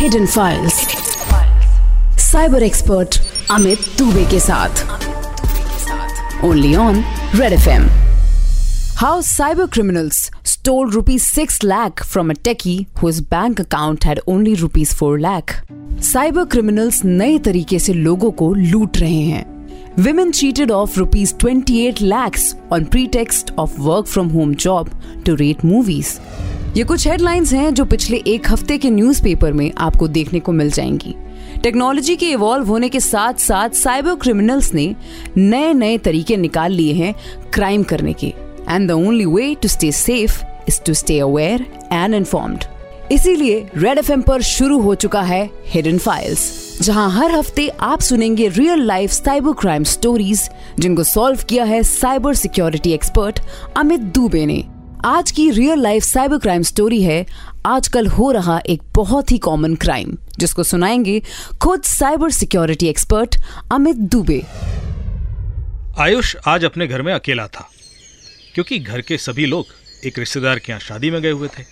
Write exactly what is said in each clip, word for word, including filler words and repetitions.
Hidden files cyber expert Amit Dubey के साथ only on Red FM. How cyber criminals stole rupees six lakh from a techie whose bank account had only rupees four lakh. Cyber criminals नए तरीके से लोगों को लूट रहे हैं. Women cheated off rupees twenty-eight lakhs on pretext of work from home job to rate movies. ये कुछ headlines हैं जो पिछले एक हफ्ते के newspaper में आपको देखने को मिल जाएंगी. टेक्नोलॉजी के इवॉल्व होने के साथ साथ साइबर क्रिमिनल्स ने नए नए तरीके निकाल लिए हैं क्राइम करने के. And the only way to stay safe is to stay aware and informed. इसीलिए रेड एफएम पर शुरू हो चुका है हिडन फाइल्स, जहां हर हफ्ते आप सुनेंगे real life cyber crime stories जिनको सॉल्व किया है cyber security expert Amit Dubey ने. आज की real life cyber crime story है आजकल हो रहा एक बहुत ही कॉमन क्राइम, जिसको सुनाएंगे खुद cyber security expert Amit Dubey. Ayush आज अपने घर में अकेला था क्योंकि घर के सभी लोग एक रिश्तेदार के यहाँ शादी में गए हुए थे.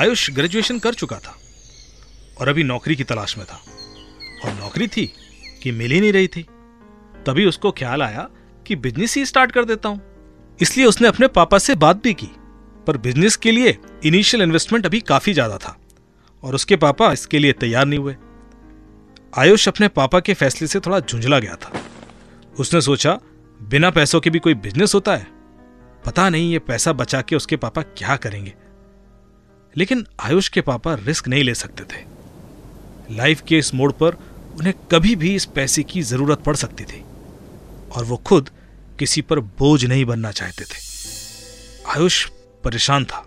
आयुष ग्रेजुएशन कर चुका था और अभी नौकरी की तलाश में था, और नौकरी थी कि मिल ही नहीं रही थी. तभी उसको ख्याल आया कि बिजनेस ही स्टार्ट कर देता हूँ. इसलिए उसने अपने पापा से बात भी की, पर बिजनेस के लिए इनिशियल इन्वेस्टमेंट अभी काफ़ी ज़्यादा था और उसके पापा इसके लिए तैयार नहीं हुए. आयुष अपने पापा के फैसले से थोड़ा झुंझला गया था. उसने सोचा बिना पैसों के भी कोई बिजनेस होता है, पता नहीं ये पैसा बचा के उसके पापा क्या करेंगे. लेकिन आयुष के पापा रिस्क नहीं ले सकते थे. लाइफ के इस मोड़ पर उन्हें कभी भी इस पैसे की जरूरत पड़ सकती थी और वो खुद किसी पर बोझ नहीं बनना चाहते थे. आयुष परेशान था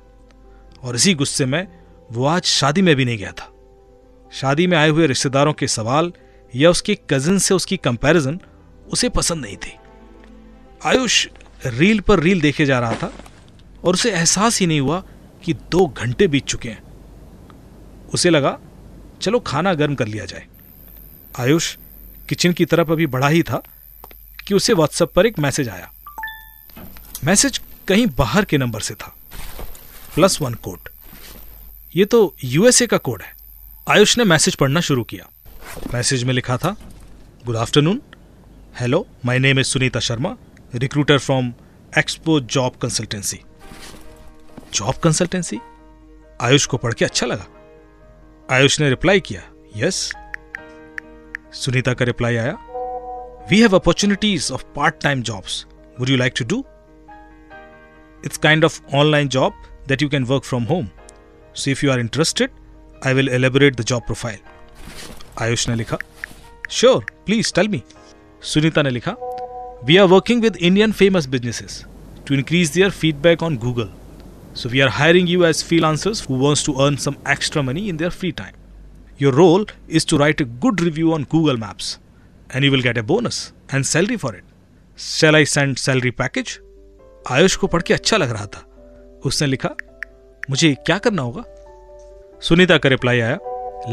और इसी गुस्से में वो आज शादी में भी नहीं गया था. शादी में आए हुए रिश्तेदारों के सवाल या उसके कजिन से उसकी कंपैरिजन उसे पसंद नहीं थी. आयुष रील पर रील देखे जा रहा था और उसे एहसास ही नहीं हुआ कि दो घंटे बीत चुके हैं. उसे लगा चलो खाना गर्म कर लिया जाए. आयुष किचन की तरफ अभी बढ़ा ही था कि उसे व्हाट्सएप पर एक मैसेज आया. मैसेज कहीं बाहर के नंबर से था. प्लस वन कोड, ये तो यूएसए का कोड है. आयुष ने मैसेज पढ़ना शुरू किया. मैसेज में लिखा था, good afternoon, hello my name is Sunita Sharma, recruiter from Expo job consultancy. Job consultancy Ayush को पढ़ के अच्छा लगा. आयुष ने रिप्लाई किया, यस. सुनीता का रिप्लाई आया, we have opportunities of part time jobs, would you like to do? It's kind of online job that you can work from home, so if you are interested I will elaborate the job profile. Ayush ने लिखा, sure please tell me. Sunita ने लिखा, we are working with Indian famous businesses to increase their feedback on Google. So we are hiring you as freelancers who wants to earn some extra money in their free time. Your role is to write a good review on Google Maps and you will get a bonus and salary for it. Shall I send salary package? Ayush को पढ़ के अच्छा लग रहा था. उसने लिखा, मुझे क्या करना होगा? सुनीता का रिप्लाई आया,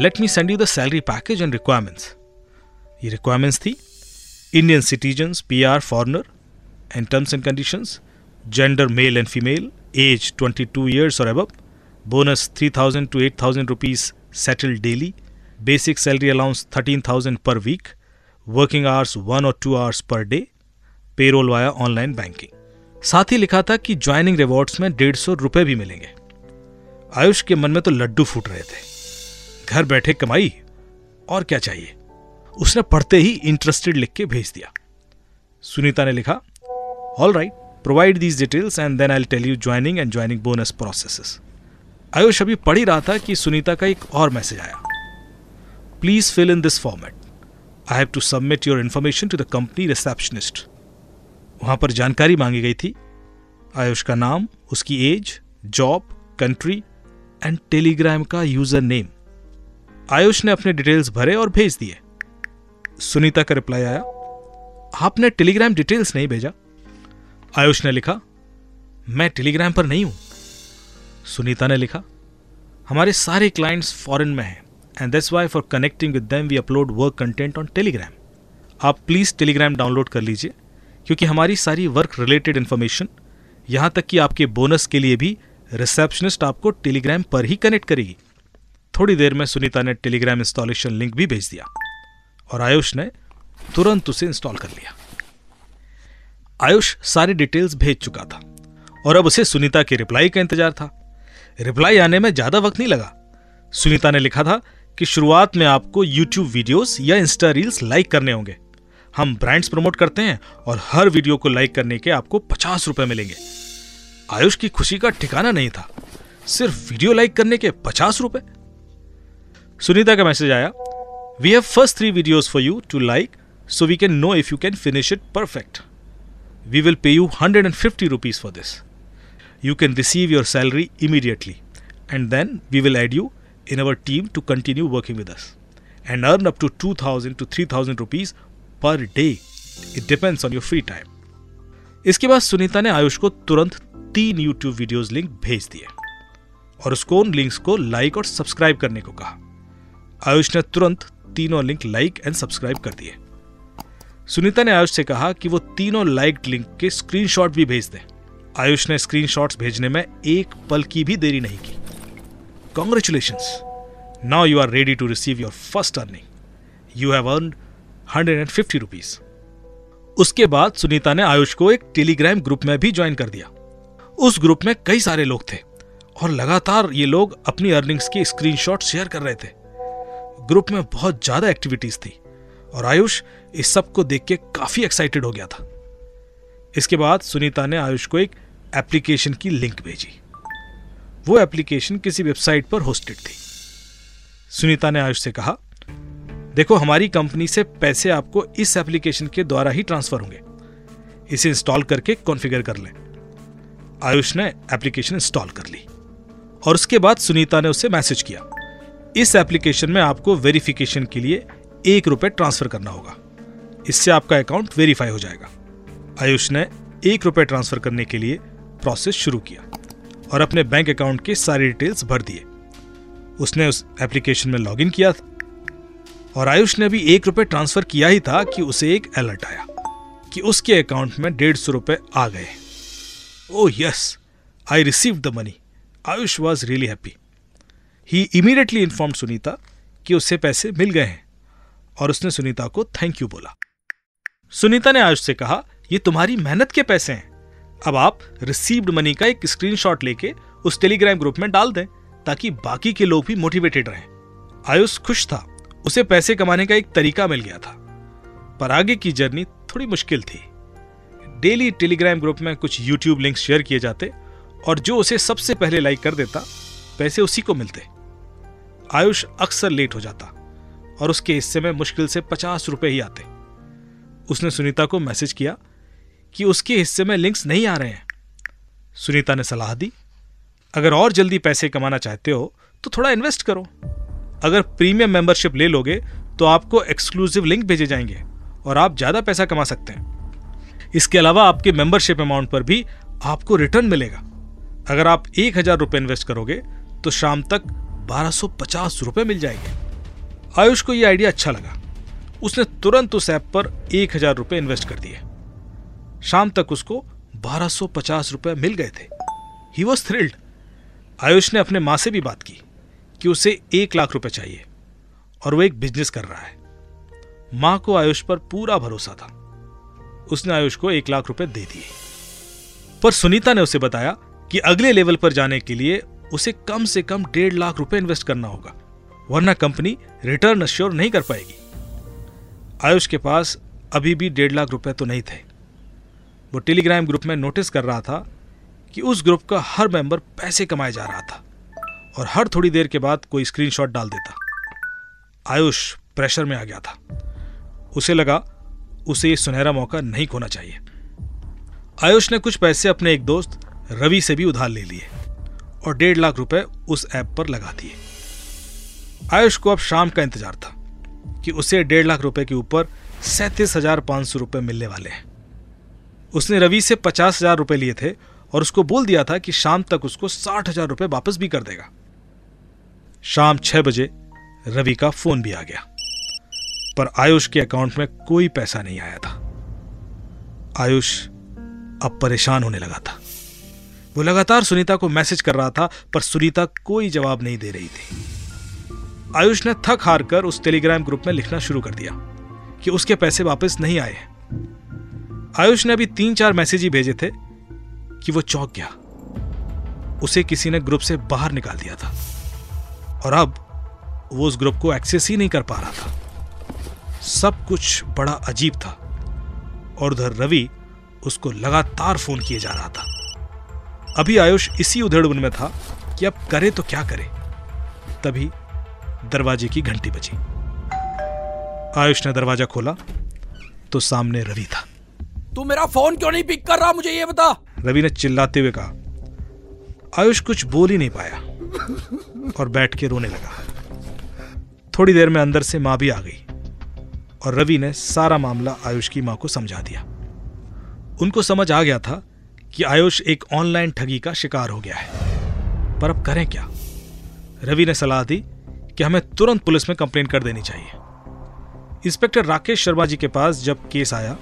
let me send you the salary package and requirements. ये requirements थी Indian citizens, P R, foreigner, and terms and conditions, gender male and female, age twenty-two years or above, bonus three thousand to eight thousand rupees settled daily, basic salary allowance thirteen thousand per week, working hours one or two hours per day, payroll via online banking. साथ ही लिखा था कि joining rewards में डेढ़ सौ रुपये भी मिलेंगे. आयुष के मन में तो लड्डू फूट रहे थे. घर बैठे कमाई, और क्या चाहिए. उसने पढ़ते ही इंटरेस्टेड लिख के भेज दिया. सुनीता ने लिखा, all right provide these details and then I will tell you joining and joining bonus processes. Ayush अभी पढ़ ही रहा था कि सुनीता का एक और मैसेज आया, please fill in this format, I have to submit your information to the company receptionist. वहां पर जानकारी मांगी गई थी, आयुष का नाम, उसकी age, job, country and Telegram का यूजर नेम. आयुष ने अपने डिटेल्स भरे और भेज दिए. सुनीता का रिप्लाई आया, आपने टेलीग्राम डिटेल्स नहीं भेजा? आयुष ने लिखा, मैं टेलीग्राम पर नहीं हूं. सुनीता ने लिखा, हमारे सारे क्लाइंट्स फॉरेन में हैं and that's why for connecting with them we upload work content on Telegram. आप प्लीज टेलीग्राम डाउनलोड कर लीजिए क्योंकि हमारी सारी वर्क रिलेटेड इन्फॉर्मेशन, यहां तक कि आपके बोनस के लिए भी रिसेप्शनिस्ट आपको टेलीग्राम पर ही कनेक्ट करेगी. थोड़ी देर में सुनीता ने टेलीग्राम इंस्टॉलेशन लिंक भी भेज दिया और आयुष ने तुरंत उसे इंस्टॉल कर लिया। आयुष सारी डिटेल्स भेज चुका था और अब उसे सुनीता की रिप्लाई का इंतजार था। रिप्लाई आने में ज़्यादा वक्त नहीं लगा। सुनीता ने लिखा था कि शुरुआत में आपको यूट्यूब वीडियोस या इंस्टा रील्स लाइक करने होंगे। हम ब्रांड्स प्रमोट करते हैं और हर वीडियो को लाइक करने के आपको पचास रुपये मिलेंगे। आयुष की खुशी का ठिकाना नहीं था, सिर्फ वीडियो लाइक करने के पचास रुपये। सुनीता का मैसेज आया, we have first three videos for you to like so we can know if you can finish it perfect. We will pay you hundred and fifty rupees for this. You can receive your salary immediately and then we will add you in our team to continue working with us and earn up to two thousand to three thousand rupees per day. It depends on your free time. इसके बाद सुनीता ने आयुष को तुरंत तीन YouTube videos link भेज दिए और उसको उन links को like और subscribe करने को कहा। आयुष ने तुरंत तीनों link like and subscribe कर दिए। सुनीता ने आयुष से कहा कि वो तीनों liked link के screenshot भी भेज दें। आयुष ने screenshots भेजने में एक पल की भी देरी नहीं की। Congratulations! Now you are ready to receive your first earning. You have earned one hundred fifty rupees. उसके बाद सुनीता ने आयुष को एक टेलीग्राम ग्रुप में भी ज्वाइन कर दिया। उस ग्रुप में कई सारे लोग थे और लगातार ये लोग अपनी अर्निंग्स की स्क्रीनशॉट शेयर कर रहे थे। ग्रुप में बहुत ज्यादा एक्टिविटीज थी और आयुष इस सब को देख के काफी एक्साइटेड हो गया था। इसके बाद सुनीता ने आयुष को एक एप्लीकेशन की लिंक भेजी। वो एप्लीकेशन किसी वेबसाइट पर होस्टेड थी। सुनीता ने आयुष से कहा, देखो हमारी कंपनी से पैसे आपको इस एप्लीकेशन के द्वारा ही ट्रांसफर होंगे। इसे इंस्टॉल करके कॉन्फ़िगर कर लें। आयुष ने एप्लीकेशन इंस्टॉल कर ली और उसके बाद सुनीता ने उसे मैसेज किया, इस एप्लीकेशन में आपको वेरिफिकेशन के लिए एक रुपये ट्रांसफर करना होगा, इससे आपका अकाउंट वेरीफाई हो जाएगा। आयुष ने एक रुपये ट्रांसफर करने के लिए प्रोसेस शुरू किया और अपने बैंक अकाउंट की सारी डिटेल्स भर दिए। उसने उस एप्लीकेशन में लॉगिन किया था और आयुष ने भी एक रुपये ट्रांसफ़र किया ही था कि उसे एक अलर्ट आया कि उसके अकाउंट में डेढ़ सौ रुपये आ गए। Oh yes, I received the money. Ayush was really happy. He immediately informed Sunita कि उसे पैसे मिल गए हैं और उसने सुनीता को थैंक यू बोला। सुनीता ने आयुष से कहा, ये तुम्हारी मेहनत के पैसे हैं, अब आप रिसीव्ड मनी का एक स्क्रीनशॉट लेके उस टेलीग्राम ग्रुप में डाल दें ताकि बाकी के लोग भी मोटिवेटेड रहें। आयुष खुश था, उसे पैसे कमाने का एक तरीका मिल गया था, पर आगे की जर्नी थोड़ी मुश्किल थी। डेली टेलीग्राम ग्रुप में कुछ यूट्यूब लिंक शेयर किए जाते और जो उसे सबसे पहले लाइक कर देता पैसे उसी को मिलते। आयुष अक्सर लेट हो जाता और उसके हिस्से में मुश्किल से पचास रुपये ही आते। उसने सुनीता को मैसेज किया कि उसके हिस्से में लिंक्स नहीं आ रहे हैं। सुनीता ने सलाह दी, अगर और जल्दी पैसे कमाना चाहते हो तो थोड़ा इन्वेस्ट करो। अगर प्रीमियम मेंबरशिप ले लोगे तो आपको एक्सक्लूसिव लिंक भेजे जाएंगे और आप ज़्यादा पैसा कमा सकते हैं। इसके अलावा आपके मेंबरशिप अमाउंट पर भी आपको रिटर्न मिलेगा। अगर आप एक हज़ार रुपये इन्वेस्ट करोगे तो शाम तक बारह सौ पचास रुपये मिल जाएंगे। आयुष को ये आइडिया अच्छा लगा। उसने तुरंत उस ऐप पर एक हज़ार रुपये इन्वेस्ट कर दिए। शाम तक उसको बारह सौ पचास रुपये मिल गए थे। He was thrilled. आयुष ने अपने माँ से भी बात की कि उसे एक लाख रुपए चाहिए और वो एक बिजनेस कर रहा है। माँ को आयुष पर पूरा भरोसा था। उसने आयुष को एक लाख रुपए दे दिए, पर सुनीता ने उसे बताया कि अगले लेवल पर जाने के लिए उसे कम से कम डेढ़ लाख रुपए इन्वेस्ट करना होगा, वरना कंपनी रिटर्न अश्योर नहीं कर पाएगी। आयुष के पास अभी भी डेढ़ लाख रुपये तो नहीं थे। वो टेलीग्राम ग्रुप में नोटिस कर रहा था कि उस ग्रुप का हर मेंबर पैसे कमाए जा रहा था और हर थोड़ी देर के बाद कोई स्क्रीनशॉट डाल देता। आयुष प्रेशर में आ गया था। उसे लगा उसे ये सुनहरा मौका नहीं खोना चाहिए। आयुष ने कुछ पैसे अपने एक दोस्त रवि से भी उधार ले लिए और डेढ़ लाख रुपए उस ऐप पर लगा दिए। आयुष को अब शाम का इंतजार था कि उसे डेढ़ लाख रुपए के ऊपर सैंतीस हजार पाँच सौ रुपये मिलने वाले हैं। उसने रवि से पचास हजार रुपये लिए थे और उसको बोल दिया था कि शाम तक उसको साठ हजार रुपये वापस भी कर देगा। शाम छह बजे रवि का फोन भी आ गया, पर आयुष के अकाउंट में कोई पैसा नहीं आया था। आयुष अब परेशान होने लगा था। वो लगातार सुनीता को मैसेज कर रहा था, पर सुनीता कोई जवाब नहीं दे रही थी। आयुष ने थक हार कर उस टेलीग्राम ग्रुप में लिखना शुरू कर दिया कि उसके पैसे वापस नहीं आए। आयुष ने अभी तीन चार मैसेज ही भेजे थे कि वो चौंक गया, उसे किसी ने ग्रुप से बाहर निकाल दिया था और अब वो उस ग्रुप को एक्सेस ही नहीं कर पा रहा था। सब कुछ बड़ा अजीब था और उधर रवि उसको लगातार फोन किए जा रहा था। अभी आयुष इसी उधेड़बुन में था कि अब करे तो क्या करे, तभी दरवाजे की घंटी बजी। आयुष ने दरवाजा खोला तो सामने रवि था। तू मेरा फोन क्यों नहीं पिक कर रहा, मुझे ये बता, रवि ने चिल्लाते हुए कहा। आयुष कुछ बोल ही नहीं पाया और बैठ के रोने लगा। थोड़ी देर में अंदर से माँ भी आ गई और रवि ने सारा मामला आयुष की माँ को समझा दिया। उनको समझ आ गया था कि आयुष एक ऑनलाइन ठगी का शिकार हो गया है, पर अब करें क्या। रवि ने सलाह दी कि हमें तुरंत पुलिस में कंप्लेन कर देनी चाहिए। इंस्पेक्टर राकेश शर्मा जी के पास जब केस आया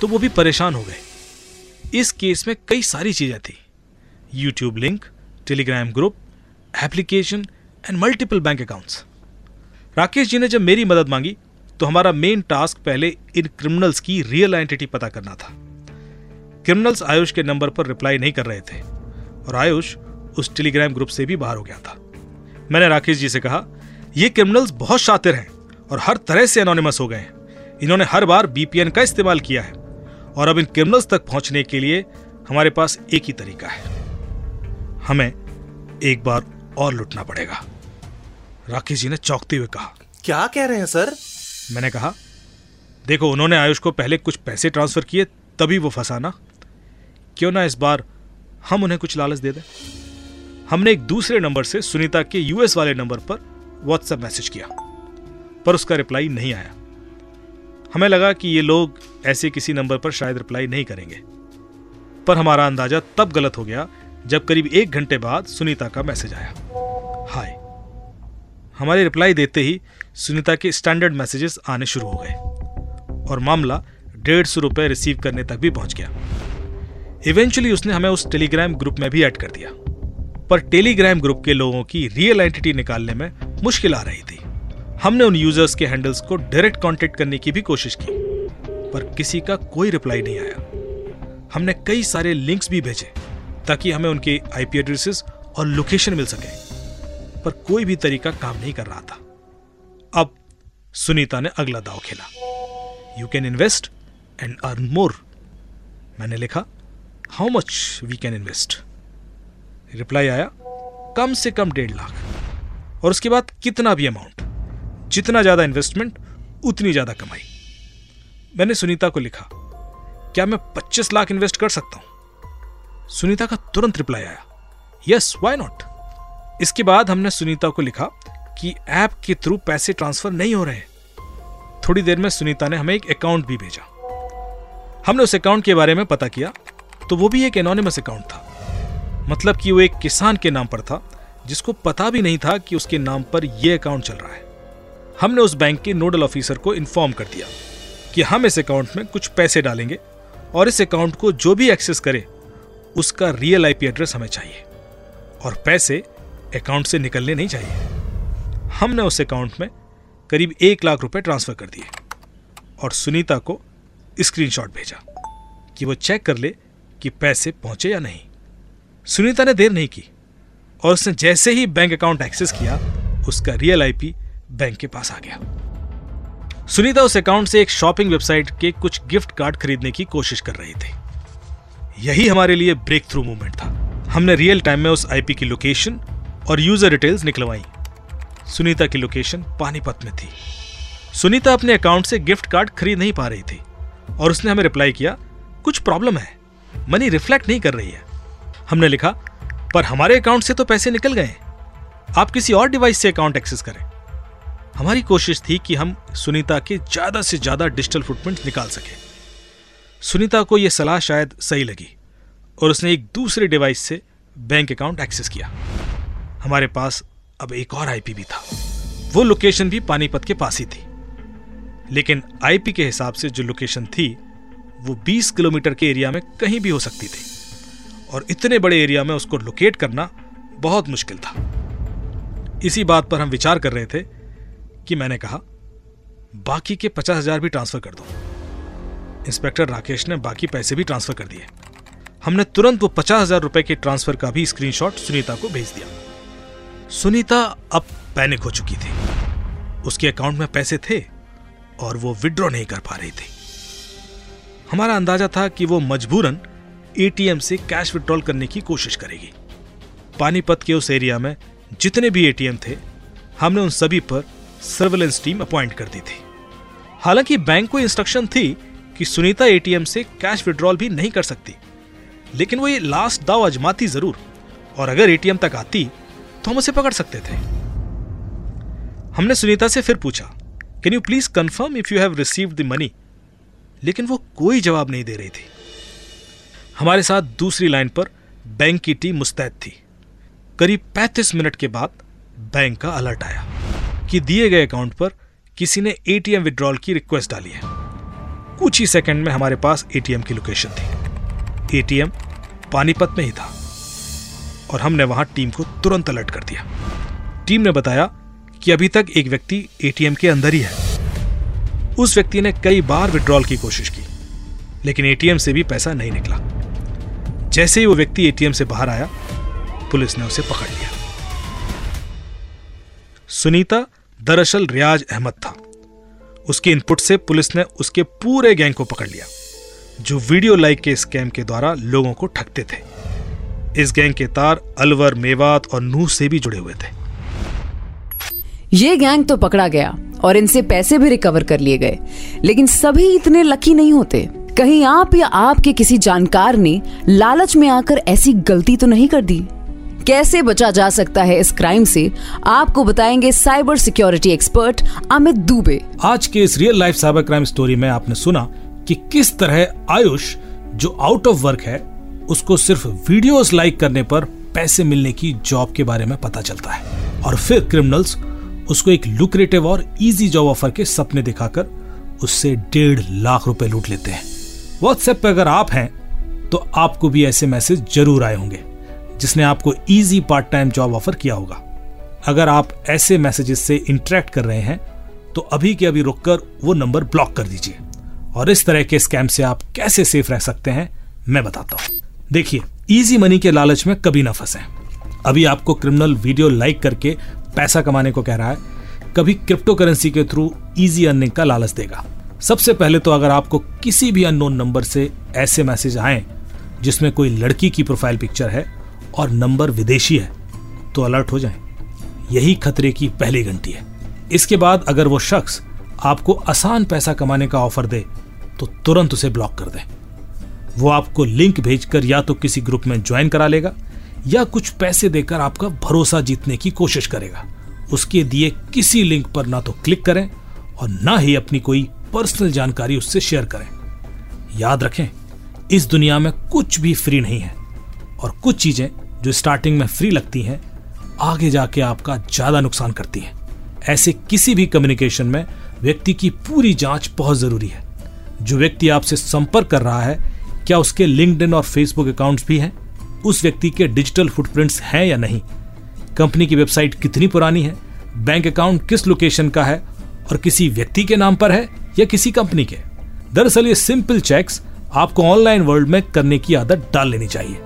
तो वो भी परेशान हो गए। इस केस में कई सारी चीज़ें थी, YouTube link, Telegram group, application and multiple bank accounts. Rakesh ji ने जब मेरी मदद मांगी तो हमारा मेन टास्क पहले इन क्रिमिनल्स की रियल आइडेंटिटी पता करना था। क्रिमिनल्स आयुष के नंबर पर रिप्लाई नहीं कर रहे थे और आयुष उस टेलीग्राम ग्रुप से भी बाहर हो गया था। मैंने राकेश जी से कहा, ये क्रिमिनल्स बहुत शातिर हैं और हर तरह से एनोनिमस हो गए हैं। इन्होंने हर बार बीपीएन का इस्तेमाल किया है और अब इन क्रिमिनल्स तक पहुंचने के लिए हमारे पास एक ही तरीका है, हमें एक बार और लुटना पड़ेगा। राकेश जी ने चौंकते हुए कहा, क्या कह रहे हैं सर? मैंने कहा, देखो उन्होंने आयुष को पहले कुछ पैसे ट्रांसफर किए तभी वो फंसा ना, क्यों ना इस बार हम उन्हें कुछ लालच दे दें। हमने एक दूसरे नंबर से सुनीता के यूएस वाले नंबर पर व्हाट्सएप मैसेज किया पर उसका रिप्लाई नहीं आया। हमें लगा कि ये लोग ऐसे किसी नंबर पर शायद रिप्लाई नहीं करेंगे, पर हमारा अंदाजा तब गलत हो गया जब करीब एक घंटे बाद सुनीता का मैसेज आया, हाय। हमारे रिप्लाई देते ही सुनीता के स्टैंडर्ड मैसेजेस आने शुरू हो गए और मामला डेढ़ सौ रुपये रिसीव करने तक भी पहुंच गया। इवेंचुअली उसने हमें उस टेलीग्राम ग्रुप में भी ऐड कर दिया, पर टेलीग्राम ग्रुप के लोगों की रियल आइडेंटिटी निकालने में मुश्किल आ रही थी। हमने उन यूजर्स के हैंडल्स को डायरेक्ट कांटेक्ट करने की भी कोशिश की पर किसी का कोई रिप्लाई नहीं आया। हमने कई सारे लिंक्स भी भेजे ताकि हमें उनके आईपी एड्रेसेस और लोकेशन मिल सके, पर कोई भी तरीका काम नहीं कर रहा था। अब सुनीता ने अगला दाव खेला, you can invest and earn more. मैंने लिखा, how much we can invest? Reply आया, कम से कम डेढ़ लाख, और उसके बाद कितना भी अमाउंट, जितना ज़्यादा इन्वेस्टमेंट उतनी ज़्यादा कमाई। मैंने सुनीता को लिखा, क्या मैं पच्चीस लाख इन्वेस्ट कर सकता हूँ? सुनीता का तुरंत रिप्लाई आया, यस व्हाई नॉट। इसके बाद हमने सुनीता को लिखा कि ऐप के थ्रू पैसे ट्रांसफर नहीं हो रहे। थोड़ी देर में सुनीता ने हमें एक अकाउंट भी भेजा। हमने उस अकाउंट के बारे में पता किया तो वो भी एक एनोनिमस अकाउंट था, मतलब कि वो एक किसान के नाम पर था जिसको पता भी नहीं था कि उसके नाम पर यह अकाउंट चल रहा है। हमने उस बैंक के नोडल ऑफिसर को इन्फॉर्म कर दिया कि हम इस अकाउंट में कुछ पैसे डालेंगे और इस अकाउंट को जो भी एक्सेस करे उसका रियल आईपी एड्रेस हमें चाहिए और पैसे अकाउंट से निकलने नहीं चाहिए। हमने उस अकाउंट में करीब एक लाख रुपए ट्रांसफ़र कर दिए और सुनीता को स्क्रीनशॉट भेजा कि वो चेक कर ले कि पैसे पहुँचे या नहीं। सुनीता ने देर नहीं की और उसने जैसे ही बैंक अकाउंट एक्सेस किया उसका रियल आईपी बैंक के पास आ गया। सुनीता उस अकाउंट से एक शॉपिंग वेबसाइट के कुछ गिफ्ट कार्ड खरीदने की कोशिश कर रही थी। यही हमारे लिए ब्रेक थ्रू मूवमेंट था। हमने रियल टाइम में उस आईपी की लोकेशन और यूजर डिटेल्स निकलवाई। सुनीता की लोकेशन पानीपत में थी। सुनीता अपने अकाउंट से गिफ्ट कार्ड खरीद नहीं पा रही थी और उसने हमें रिप्लाई किया, कुछ प्रॉब्लम है, मनी रिफ्लेक्ट नहीं कर रही है। हमने लिखा, पर हमारे अकाउंट से तो पैसे निकल गए, आप किसी और डिवाइस से अकाउंट एक्सेस करें। हमारी कोशिश थी कि हम सुनीता के ज़्यादा से ज़्यादा डिजिटल फुटप्रिंट निकाल सकें। सुनीता को यह सलाह शायद सही लगी और उसने एक दूसरे डिवाइस से बैंक अकाउंट एक्सेस किया। हमारे पास अब एक और आईपी भी था, वो लोकेशन भी पानीपत के पास ही थी, लेकिन आईपी के हिसाब से जो लोकेशन थी वो बीस किलोमीटर के एरिया में कहीं भी हो सकती थी और इतने बड़े एरिया में उसको लोकेट करना बहुत मुश्किल था। इसी बात पर हम विचार कर रहे थे कि मैंने कहा बाकी के पचास हजार भी ट्रांसफर कर दो। इंस्पेक्टर राकेश ने बाकी पैसे भी ट्रांसफर कर दिए। हमने तुरंत वो पचास हजार रुपए के ट्रांसफर का भी स्क्रीनशॉट सुनीता को भेज दिया। सुनीता अब पैनिक हो चुकी थी। उसके अकाउंट में पैसे थे और वो विड्रॉ नहीं कर पा रही थी। हमारा अंदाजा था कि वो मजबूरन एटीएम से कैश विड्रॉल करने की कोशिश करेगी। पानीपत के उस एरिया में जितने भी एटीएम थे, हमने उन सभी पर सर्वेलेंस टीम अपॉइंट कर दी थी। हालांकि बैंक को इंस्ट्रक्शन थी कि सुनीता एटीएम से कैश विड्रॉल भी नहीं कर सकती, लेकिन वो ये लास्ट दाव आजमाती जरूर, और अगर एटीएम तक आती तो हम उसे पकड़ सकते थे। हमने सुनीता से फिर पूछा, can you please confirm if you have received the money, लेकिन वो कोई जवाब नहीं दे रही थी। हमारे साथ दूसरी लाइन पर बैंक की टीम मुस्तैद थी। करीब पैंतीस मिनट के बाद बैंक का अलर्ट आया कि दिए गए अकाउंट पर किसी ने एटीएम विड्रॉल की रिक्वेस्ट डाली है। कुछ ही सेकंड में हमारे पास एटीएम की लोकेशन थी। एटीएम पानीपत में ही था और हमने वहां टीम को तुरंत अलर्ट कर दिया। टीम ने बताया कि अभी तक एक व्यक्ति एटीएम के अंदर ही है। उस व्यक्ति ने कई बार विड्रॉल की कोशिश की, लेकिन एटीएम से भी पैसा नहीं निकला। जैसे ही वो व्यक्ति एटीएम से बाहर आया, पुलिस ने उसे पकड़ लिया। सुनीता दरअसल रियाज अहमद था। उसके इनपुट से पुलिस ने उसके पूरे गैंग को पकड़ लिया, जो वीडियो लाइक के स्कैम के द्वारा लोगों को ठगते थे। इस गैंग के तार अलवर, मेवात और नूह से भी जुड़े हुए थे। ये गैंग तो पकड़ा गया और इनसे पैसे भी रिकवर कर लिए गए, लेकिन सभी इतने लकी नहीं होते। कहीं आप या आपके किसी जानकार ने लालच में आकर ऐसी गलती तो नहीं कर दी। कैसे बचा जा सकता है इस क्राइम से, आपको बताएंगे cyber security expert Amit Dubey. आज के इस real life cyber crime story में आपने सुना कि किस तरह आयुष, जो आउट ऑफ वर्क है, उसको सिर्फ वीडियोस लाइक करने पर पैसे मिलने की जॉब के बारे में पता चलता है, और फिर क्रिमिनल्स उसको एक लुक्रेटिव और इजी जॉब ऑफर के सपने दिखाकर उससे डेढ़ लाख रुपए लूट लेते हैं। व्हाट्सएप पर अगर आप हैं तो आपको भी ऐसे मैसेज जरूर आए होंगे जिसने आपको easy part time job offer किया होगा। अगर आप ऐसे मैसेजेस से इंटरेक्ट कर रहे हैं तो अभी के अभी रुककर वो नंबर ब्लॉक कर दीजिए। और इस तरह के स्कैम से आप कैसे सेफ रह सकते हैं मैं बताता हूँ। देखिए, इजी मनी के लालच में कभी ना फंसें। अभी आपको क्रिमिनल वीडियो लाइक करके पैसा कमाने को कह रहा है, कभी क्रिप्टो करेंसी के थ्रू इजी अर्निंग का लालच देगा। सबसे पहले तो अगर आपको किसी भी अननोन नंबर से ऐसे मैसेज आए जिसमें कोई लड़की की प्रोफाइल पिक्चर है और नंबर विदेशी है तो अलर्ट हो जाएं। यही खतरे की पहली घंटी है। इसके बाद अगर वो शख्स आपको आसान पैसा कमाने का ऑफर दे तो तुरंत उसे ब्लॉक कर दें। वो आपको लिंक भेजकर या तो किसी ग्रुप में ज्वाइन करा लेगा या कुछ पैसे देकर आपका भरोसा जीतने की कोशिश करेगा। उसके दिए किसी लिंक पर ना तो क्लिक करें और ना ही अपनी कोई पर्सनल जानकारी उससे शेयर करें। याद रखें, इस दुनिया में कुछ भी फ्री नहीं है, और कुछ चीजें जो स्टार्टिंग में फ्री लगती हैं आगे जाके आपका ज्यादा नुकसान करती हैं। ऐसे किसी भी कम्युनिकेशन में व्यक्ति की पूरी जांच बहुत जरूरी है। जो व्यक्ति आपसे संपर्क कर रहा है, क्या उसके लिंक्डइन और फेसबुक अकाउंट्स भी हैं? उस व्यक्ति के डिजिटल फुटप्रिंट्स हैं या नहीं? कंपनी की वेबसाइट कितनी पुरानी है? बैंक अकाउंट किस लोकेशन का है और किसी व्यक्ति के नाम पर है या किसी कंपनी के? दरअसल ये सिंपल चेक्स आपको ऑनलाइन वर्ल्ड में करने की आदत डाल लेनी चाहिए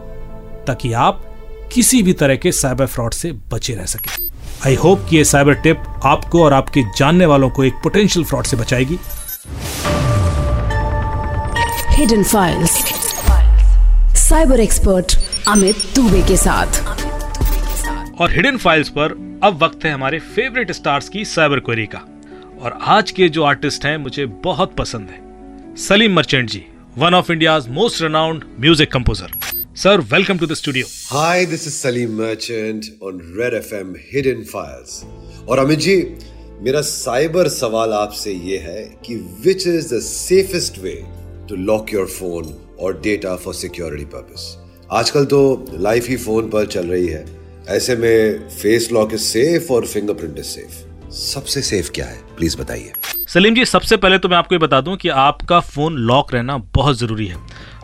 ताकि आप किसी भी तरह के साइबर फ्रॉड से बचे रह सकें। आई होप कि ये साइबर टिप आपको और आपके जानने वालों को एक पोटेंशियल फ्रॉड से बचाएगी। Hidden files, cyber expert Amit Dubey के साथ। और हिडन फाइल्स पर अब वक्त है हमारे फेवरेट स्टार्स की साइबर क्वेरी का, और आज के जो आर्टिस्ट हैं मुझे बहुत पसंद है, Salim Merchant ji, one of India's most renowned music composer. Sir, welcome to the studio. Hi, this is Salim Merchant on Red F M Hidden Files. और अमित जी, मेरा साइबर सवाल आपसे ये है कि which is the safest way to lock your phone or data for security purpose? आजकल तो life ही phone पर चल रही है, ऐसे में फेस लॉक इज सेफ और फिंगरप्रिंट इज सेफ। सबसे सेफ क्या है, प्लीज बताइए। सलीम जी, सबसे पहले तो मैं आपको ये बता दूं कि आपका फ़ोन लॉक रहना बहुत ज़रूरी है।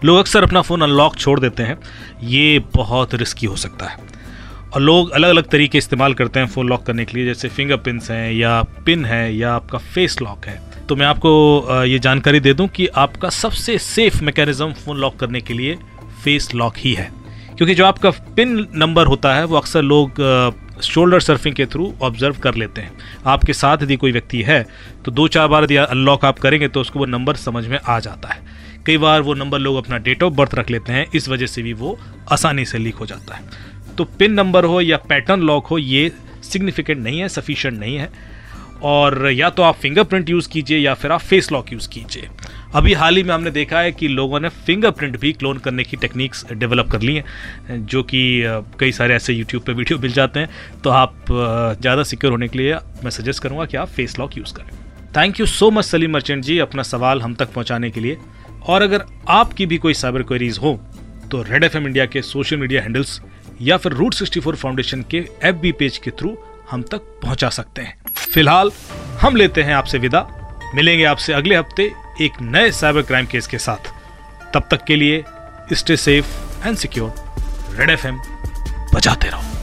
लोग अक्सर अपना फ़ोन अनलॉक छोड़ देते हैं, ये बहुत रिस्की हो सकता है। और लोग अलग अलग तरीके इस्तेमाल करते हैं फ़ोन लॉक करने के लिए, जैसे फिंगर पिन्स हैं या पिन है या आपका फेस लॉक है। तो मैं आपको ये जानकारी दे दूं कि आपका सबसे सेफ मैकेनिज़्म फ़ोन लॉक करने के लिए फेस लॉक ही है, क्योंकि जो आपका पिन नंबर होता है वो अक्सर लोग शोल्डर सर्फिंग के थ्रू ऑब्जर्व कर लेते हैं। आपके साथ यदि कोई व्यक्ति है तो दो चार बार यदि अनलॉक आप करेंगे तो उसको वो नंबर समझ में आ जाता है। कई बार वो नंबर लोग अपना डेट ऑफ बर्थ रख लेते हैं, इस वजह से भी वो आसानी से लीक हो जाता है। तो पिन नंबर हो या पैटर्न लॉक हो, ये सिग्निफिकेंट नहीं है, सफिशेंट नहीं है। और या तो आप फिंगरप्रिंट यूज़ कीजिए या फिर आप फेस लॉक यूज़ कीजिए। अभी हाल ही में हमने देखा है कि लोगों ने फिंगरप्रिंट भी क्लोन करने की टेक्निक्स डेवलप कर ली हैं, जो कि कई सारे ऐसे यूट्यूब पे वीडियो मिल जाते हैं। तो आप ज़्यादा सिक्योर होने के लिए मैं सजेस्ट करूँगा कि आप फेस लॉक यूज़ करें। Thank you so much Salim Merchant ji अपना सवाल हम तक पहुँचाने के लिए। और अगर आपकी भी कोई साइबर क्वेरीज हो तो रेड एफ एम इंडिया के सोशल मीडिया हैंडल्स या फिर रूट सिक्सटी फोर फाउंडेशन के एफ बी पेज के थ्रू हम तक पहुंचा सकते हैं। फिलहाल हम लेते हैं आपसे विदा, मिलेंगे आपसे अगले हफ्ते एक नए साइबर क्राइम केस के साथ। तब तक के लिए stay safe and secure. Red F M बजाते रहो।